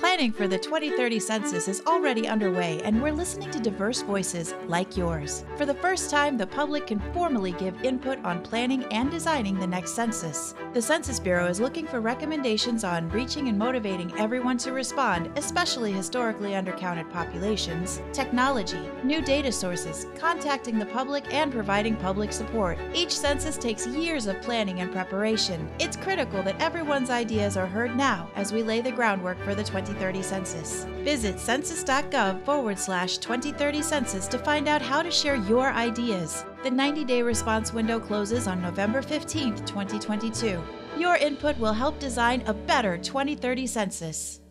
Planning for the 2030 Census is already underway, and we're listening to diverse voices like yours. For the first time, the public can formally give input on planning and designing the next census. The Census Bureau is looking for recommendations on reaching and motivating everyone to respond, especially historically undercounted populations, technology, new data sources, contacting the public, and providing public support. Each census takes years of planning and preparation. It's critical that everyone's ideas are heard now as we lay the groundwork for the 2030 Census. Visit census.gov/2030census to find out how to share your ideas. The 90-day response window closes on November 15, 2022. Your input will help design a better 2030 Census.